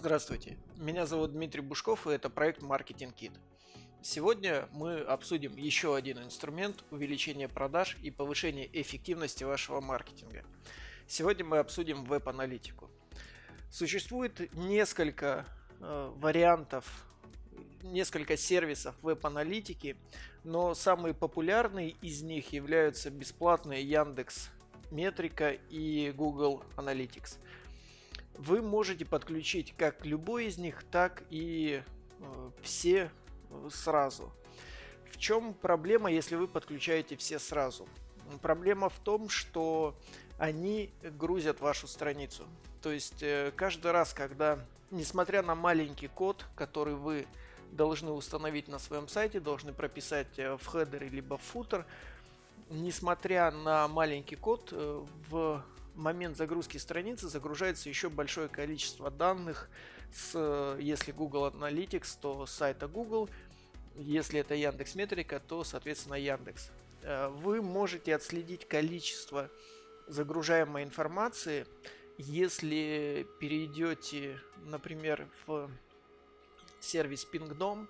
Здравствуйте, меня зовут Дмитрий Бушков, и это проект Marketing Kit. Сегодня мы обсудим еще один инструмент увеличения продаж и повышения эффективности вашего маркетинга. Сегодня мы обсудим веб-аналитику. Существует несколько вариантов, несколько сервисов веб-аналитики, но самые популярные из них являются бесплатные Яндекс.Метрика и Google Analytics. Вы можете подключить как любой из них, так и все сразу. В чем проблема, если вы подключаете все сразу? Проблема в том, что они грузят вашу страницу. То есть каждый раз, когда, несмотря на маленький код, который вы должны установить на своем сайте, должны прописать в хедер либо в футер, несмотря на маленький код, в момент загрузки страницы загружается еще большое количество данных с, если Google Analytics, то сайта Google, если это Яндекс.Метрика, то, соответственно, Яндекс. Вы можете отследить количество загружаемой информации, если перейдете, например, в сервис Pingdom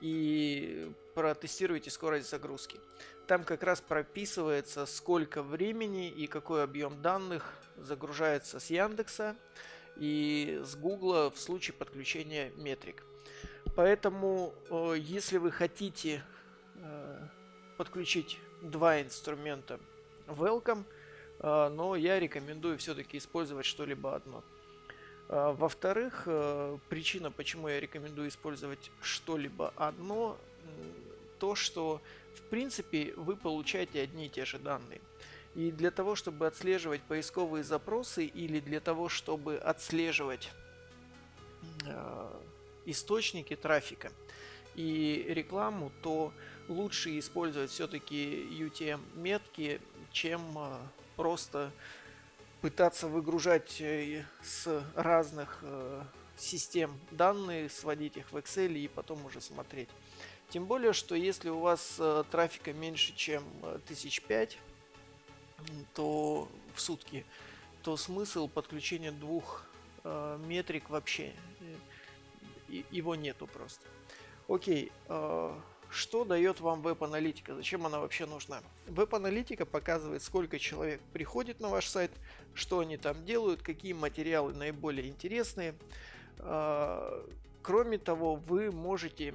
и протестируете скорость загрузки. Там как раз прописывается, сколько времени и какой объем данных загружается с Яндекса и с Гугла в случае подключения метрик. Поэтому, если вы хотите подключить два инструмента, welcome, но я рекомендую все-таки использовать что-либо одно. Во-вторых, причина, почему я рекомендую использовать что-либо одно, то, что в принципе вы получаете одни и те же данные. И для того, чтобы отслеживать поисковые запросы или для того, чтобы отслеживать источники трафика и рекламу, то лучше использовать все-таки UTM-метки, чем просто пытаться выгружать с разных систем данные, сводить их в Excel и потом уже смотреть. Тем более, что если у вас трафика меньше, чем 5 тысяч то в сутки, то смысл подключения двух метрик вообще его нету просто. Окей, что дает вам веб-аналитика? Зачем она вообще нужна? Веб-аналитика показывает, сколько человек приходит на ваш сайт, что они там делают, какие материалы наиболее интересные. Кроме того, вы можете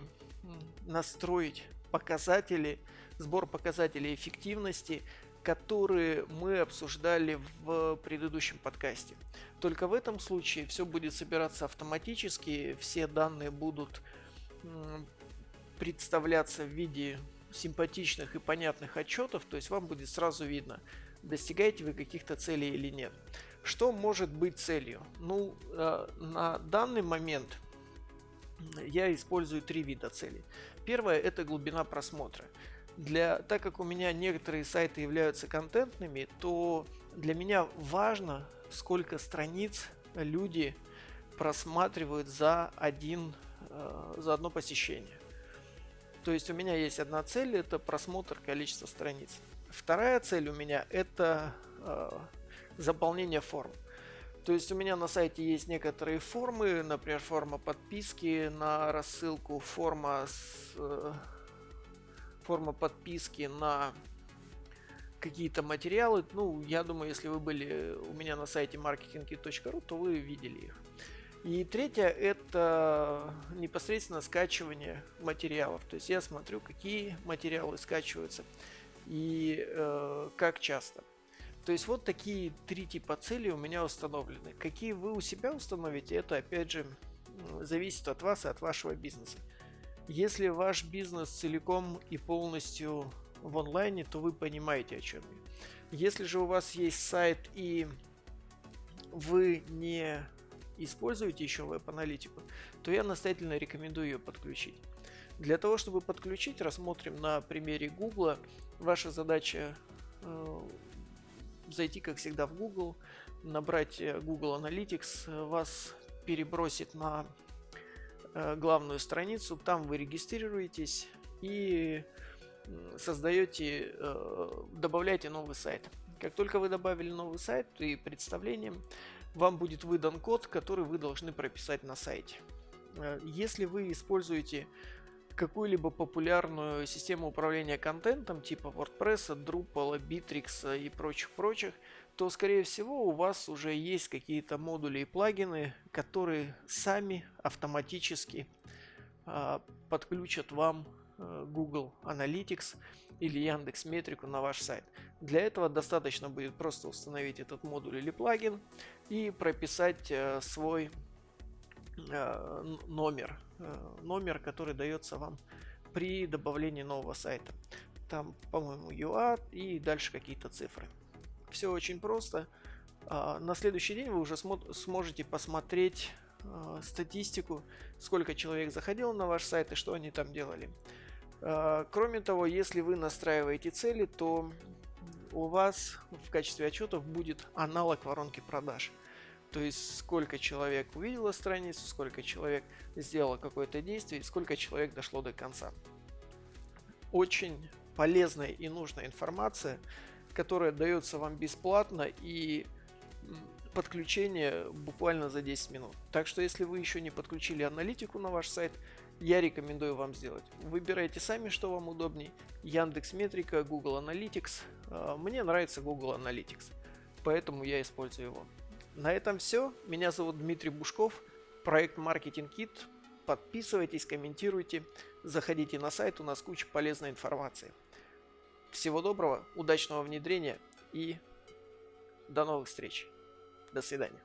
настроить показатели, сбор показателей эффективности, которые мы обсуждали в предыдущем подкасте. Только в этом случае все будет собираться автоматически, все данные будут представляться в виде симпатичных и понятных отчетов, то есть вам будет сразу видно, достигаете вы каких-то целей или нет. Что может быть целью? Ну, на данный момент я использую три вида целей. Первое – это глубина просмотра. Так как у меня некоторые сайты являются контентными, то для меня важно, сколько страниц люди просматривают за одно посещение. То есть у меня есть одна цель – это просмотр количества страниц. Вторая цель у меня – это заполнение форм. То есть у меня на сайте есть некоторые формы, например, форма подписки на рассылку, форма подписки на какие-то материалы. Ну, я думаю, если вы были у меня на сайте marketing.ru, то вы видели их. И третье – это непосредственно скачивание материалов. То есть я смотрю, какие материалы скачиваются и как часто. То есть вот такие три типа целей у меня установлены. Какие вы у себя установите, это опять же зависит от вас и от вашего бизнеса. Если ваш бизнес целиком и полностью в онлайне, то вы понимаете, о чем я. Если же у вас есть сайт и вы не используете еще веб-аналитику, то я настоятельно рекомендую ее подключить. Для того, чтобы подключить, рассмотрим на примере Google. Ваша задача зайти, как всегда, в Google, набрать Google Analytics, вас перебросит на главную страницу, там вы регистрируетесь и создаете, добавляете новый сайт. Как только вы добавили новый сайт и представление, вам будет выдан код, который вы должны прописать на сайте. Если вы используете какую-либо популярную систему управления контентом, типа WordPress, Drupal, Bitrix и прочих, то, скорее всего, у вас уже есть какие-то модули и плагины, которые сами автоматически подключат вам Google Analytics или Яндекс.Метрику на ваш сайт. Для этого достаточно будет просто установить этот модуль или плагин и прописать свой номер, который дается вам при добавлении нового сайта. Там, по-моему, UA и дальше какие-то цифры. Все очень просто. На следующий день вы уже сможете посмотреть статистику, сколько человек заходило на ваш сайт и что они там делали. Кроме того, если вы настраиваете цели, то у вас в качестве отчетов будет аналог воронки продаж. То есть сколько человек увидело страницу, сколько человек сделало какое-то действие, сколько человек дошло до конца. Очень полезная и нужная информация, которая дается вам бесплатно, и подключение буквально за 10 минут. Так что если вы еще не подключили аналитику на ваш сайт, я рекомендую вам сделать. Выбирайте сами, что вам удобней. Яндекс.Метрика, Google Analytics. Мне нравится Google Analytics, поэтому я использую его. На этом все. Меня зовут Дмитрий Бушков. Проект Marketing Kit. Подписывайтесь, комментируйте, заходите на сайт, у нас куча полезной информации. Всего доброго, удачного внедрения и до новых встреч. До свидания.